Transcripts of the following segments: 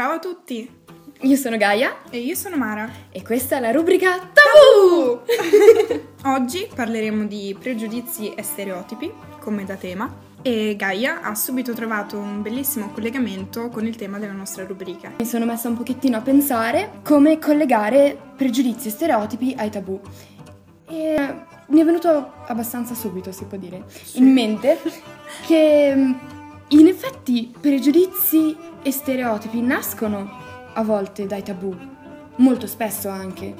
Ciao a tutti! Io sono Gaia e io sono Mara e questa è la rubrica Tabù! Oggi parleremo di pregiudizi e stereotipi come da tema e Gaia ha subito trovato un bellissimo collegamento con il tema della nostra rubrica. Mi sono messa un pochettino a pensare come collegare pregiudizi e stereotipi ai tabù e mi è venuto abbastanza subito, si può dire, in mente che in effetti pregiudizi e stereotipi nascono a volte dai tabù, molto spesso anche,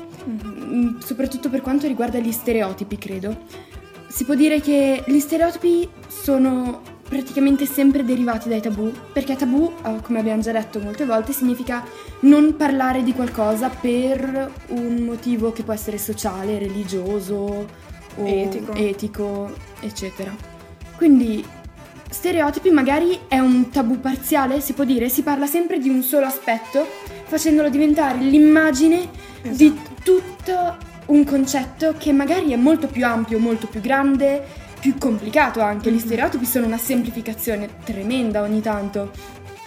soprattutto per quanto riguarda gli stereotipi, credo. Si può dire che gli stereotipi sono praticamente sempre derivati dai tabù, perché tabù, come abbiamo già detto molte volte, significa non parlare di qualcosa per un motivo che può essere sociale, religioso o etico eccetera. Quindi stereotipi magari è un tabù parziale, si può dire, si parla sempre di un solo aspetto facendolo diventare l'immagine di tutto un concetto che magari è molto più ampio, molto più grande, più complicato anche. Gli stereotipi sono una semplificazione tremenda ogni tanto.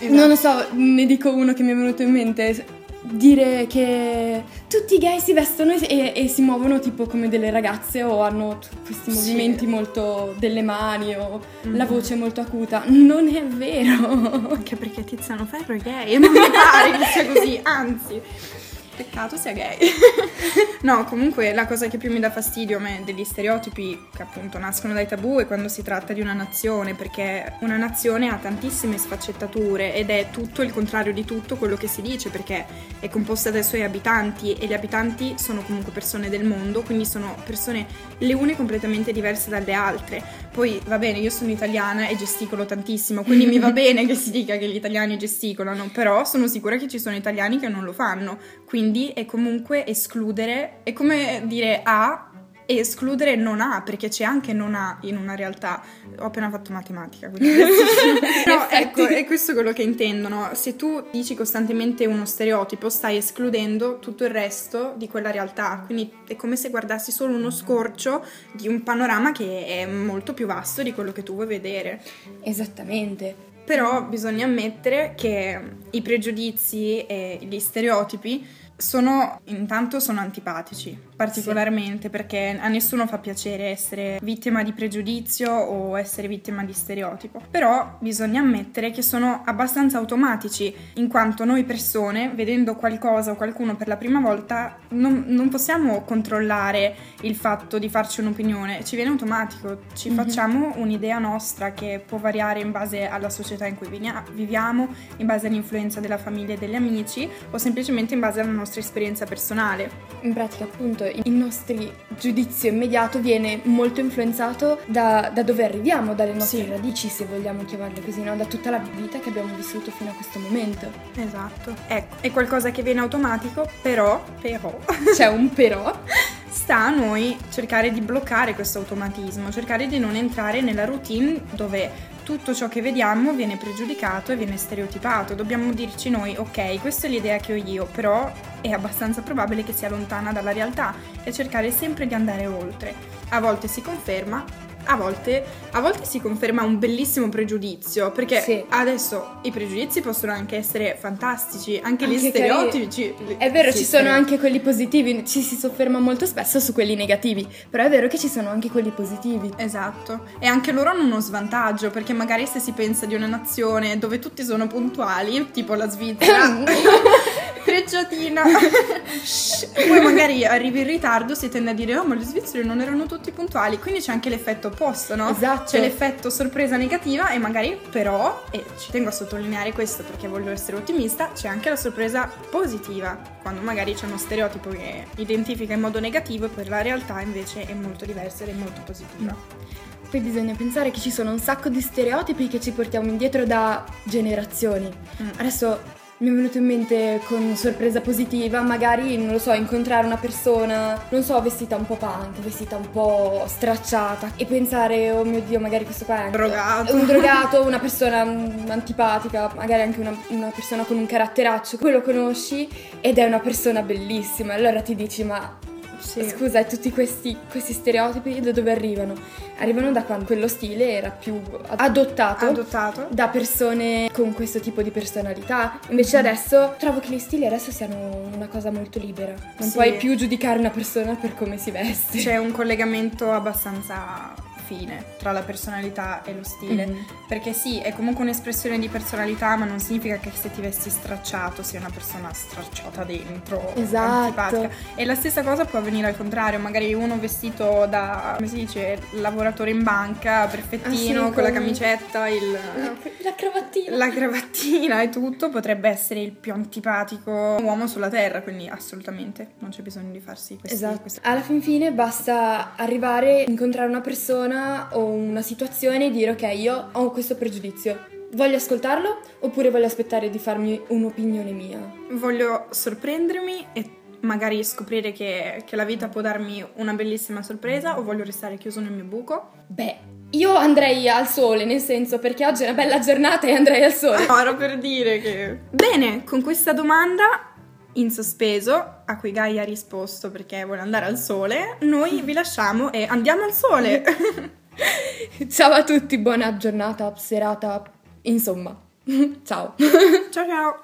Non lo so, ne dico uno che mi è venuto in mente. Dire che tutti i gay si vestono e si muovono tipo come delle ragazze o hanno questi movimenti molto delle mani o la voce molto acuta. Non è vero! Anche perché Tiziano Ferro è gay e non mi pare che sia così, anzi, peccato sia gay. No, comunque la cosa che più mi dà fastidio a me degli stereotipi che appunto nascono dai tabù è quando si tratta di una nazione, perché una nazione ha tantissime sfaccettature ed è tutto il contrario di tutto quello che si dice, perché è composta dai suoi abitanti e gli abitanti sono comunque persone del mondo, quindi sono persone le une completamente diverse dalle altre. Poi va bene, io sono italiana e gesticolo tantissimo, quindi mi va bene che si dica che gli italiani gesticolano, però sono sicura che ci sono italiani che non lo fanno, quindi è comunque escludere, è come dire A e escludere non A, perché c'è anche non A in una realtà. Ho appena fatto matematica, quindi no, ecco, è questo quello che intendono. Se tu dici costantemente uno stereotipo, stai escludendo tutto il resto di quella realtà, quindi è come se guardassi solo uno scorcio di un panorama che è molto più vasto di quello che tu vuoi vedere. Esattamente. Però bisogna ammettere che i pregiudizi e gli stereotipi sono antipatici, particolarmente perché a nessuno fa piacere essere vittima di pregiudizio o essere vittima di stereotipo, però bisogna ammettere che sono abbastanza automatici, in quanto noi persone, vedendo qualcosa o qualcuno per la prima volta, non possiamo controllare il fatto di farci un'opinione, ci viene automatico, ci facciamo un'idea nostra che può variare in base alla società in cui viviamo, in base all'influenza della famiglia e degli amici o semplicemente in base alla nostra esperienza personale. In pratica, appunto, il nostro giudizio immediato viene molto influenzato da dove arriviamo, dalle nostre radici, se vogliamo chiamarle così, no? Da tutta la vita che abbiamo vissuto fino a questo momento. Esatto. Ecco, è qualcosa che viene automatico, però c'è un però. Sta a noi cercare di bloccare questo automatismo, cercare di non entrare nella routine dove tutto ciò che vediamo viene pregiudicato e viene stereotipato. Dobbiamo dirci noi, ok, questa è l'idea che ho io, però è abbastanza probabile che sia lontana dalla realtà, e cercare sempre di andare oltre. A volte si conferma, a volte si conferma un bellissimo pregiudizio, perché adesso i pregiudizi possono anche essere fantastici, anche gli stereotipi. È vero, ci sono anche quelli positivi, ci si sofferma molto spesso su quelli negativi, però è vero che ci sono anche quelli positivi. Esatto, e anche loro hanno uno svantaggio, perché magari se si pensa di una nazione dove tutti sono puntuali, tipo la Svizzera, frecciatina, poi magari arrivi in ritardo, si tende a dire, oh ma gli svizzeri non erano tutti puntuali, quindi c'è anche l'effetto opposto, no? Esatto. C'è l'effetto sorpresa negativa e magari però, e ci tengo a sottolineare questo perché voglio essere ottimista, c'è anche la sorpresa positiva, quando magari c'è uno stereotipo che identifica in modo negativo e per la realtà invece è molto diversa ed è molto positiva. Poi bisogna pensare che ci sono un sacco di stereotipi che ci portiamo indietro da generazioni. Adesso mi è venuto in mente con sorpresa positiva, magari, non lo so, incontrare una persona, non so, vestita un po' punk, vestita un po' stracciata e pensare, oh mio Dio, magari questo qua è un drogato, una persona antipatica, magari anche una persona con un caratteraccio. Poi lo conosci ed è una persona bellissima, allora ti dici, ma Sì. Scusa, tutti questi stereotipi da dove arrivano? Arrivano da quando quello stile era più adottato da persone con questo tipo di personalità. Invece adesso trovo che gli stili adesso siano una cosa molto libera. Non puoi più giudicare una persona per come si veste. C'è un collegamento abbastanza fine tra la personalità e lo stile, perché sì, è comunque un'espressione di personalità, ma non significa che se ti vesti stracciato sei una persona stracciata dentro. Esatto. Antipatica. E la stessa cosa può avvenire al contrario, magari uno vestito da, come si dice, lavoratore in banca, perfettino, con la camicetta, la cravattina. La cravattina e tutto, potrebbe essere il più antipatico uomo sulla terra, quindi assolutamente non c'è bisogno di farsi questi. Esatto. Alla fin fine basta arrivare, incontrare una persona o una situazione e dire ok, io ho questo pregiudizio, voglio ascoltarlo oppure voglio aspettare di farmi un'opinione mia, voglio sorprendermi e magari scoprire che la vita può darmi una bellissima sorpresa, o voglio restare chiuso nel mio buco. Beh, io andrei al sole, nel senso, perché oggi è una bella giornata e andrei al sole. No, era per dire che bene, con questa domanda in sospeso, a cui Gaia ha risposto perché vuole andare al sole, noi vi lasciamo e andiamo al sole. Ciao a tutti, buona giornata, serata, insomma. Ciao. Ciao ciao.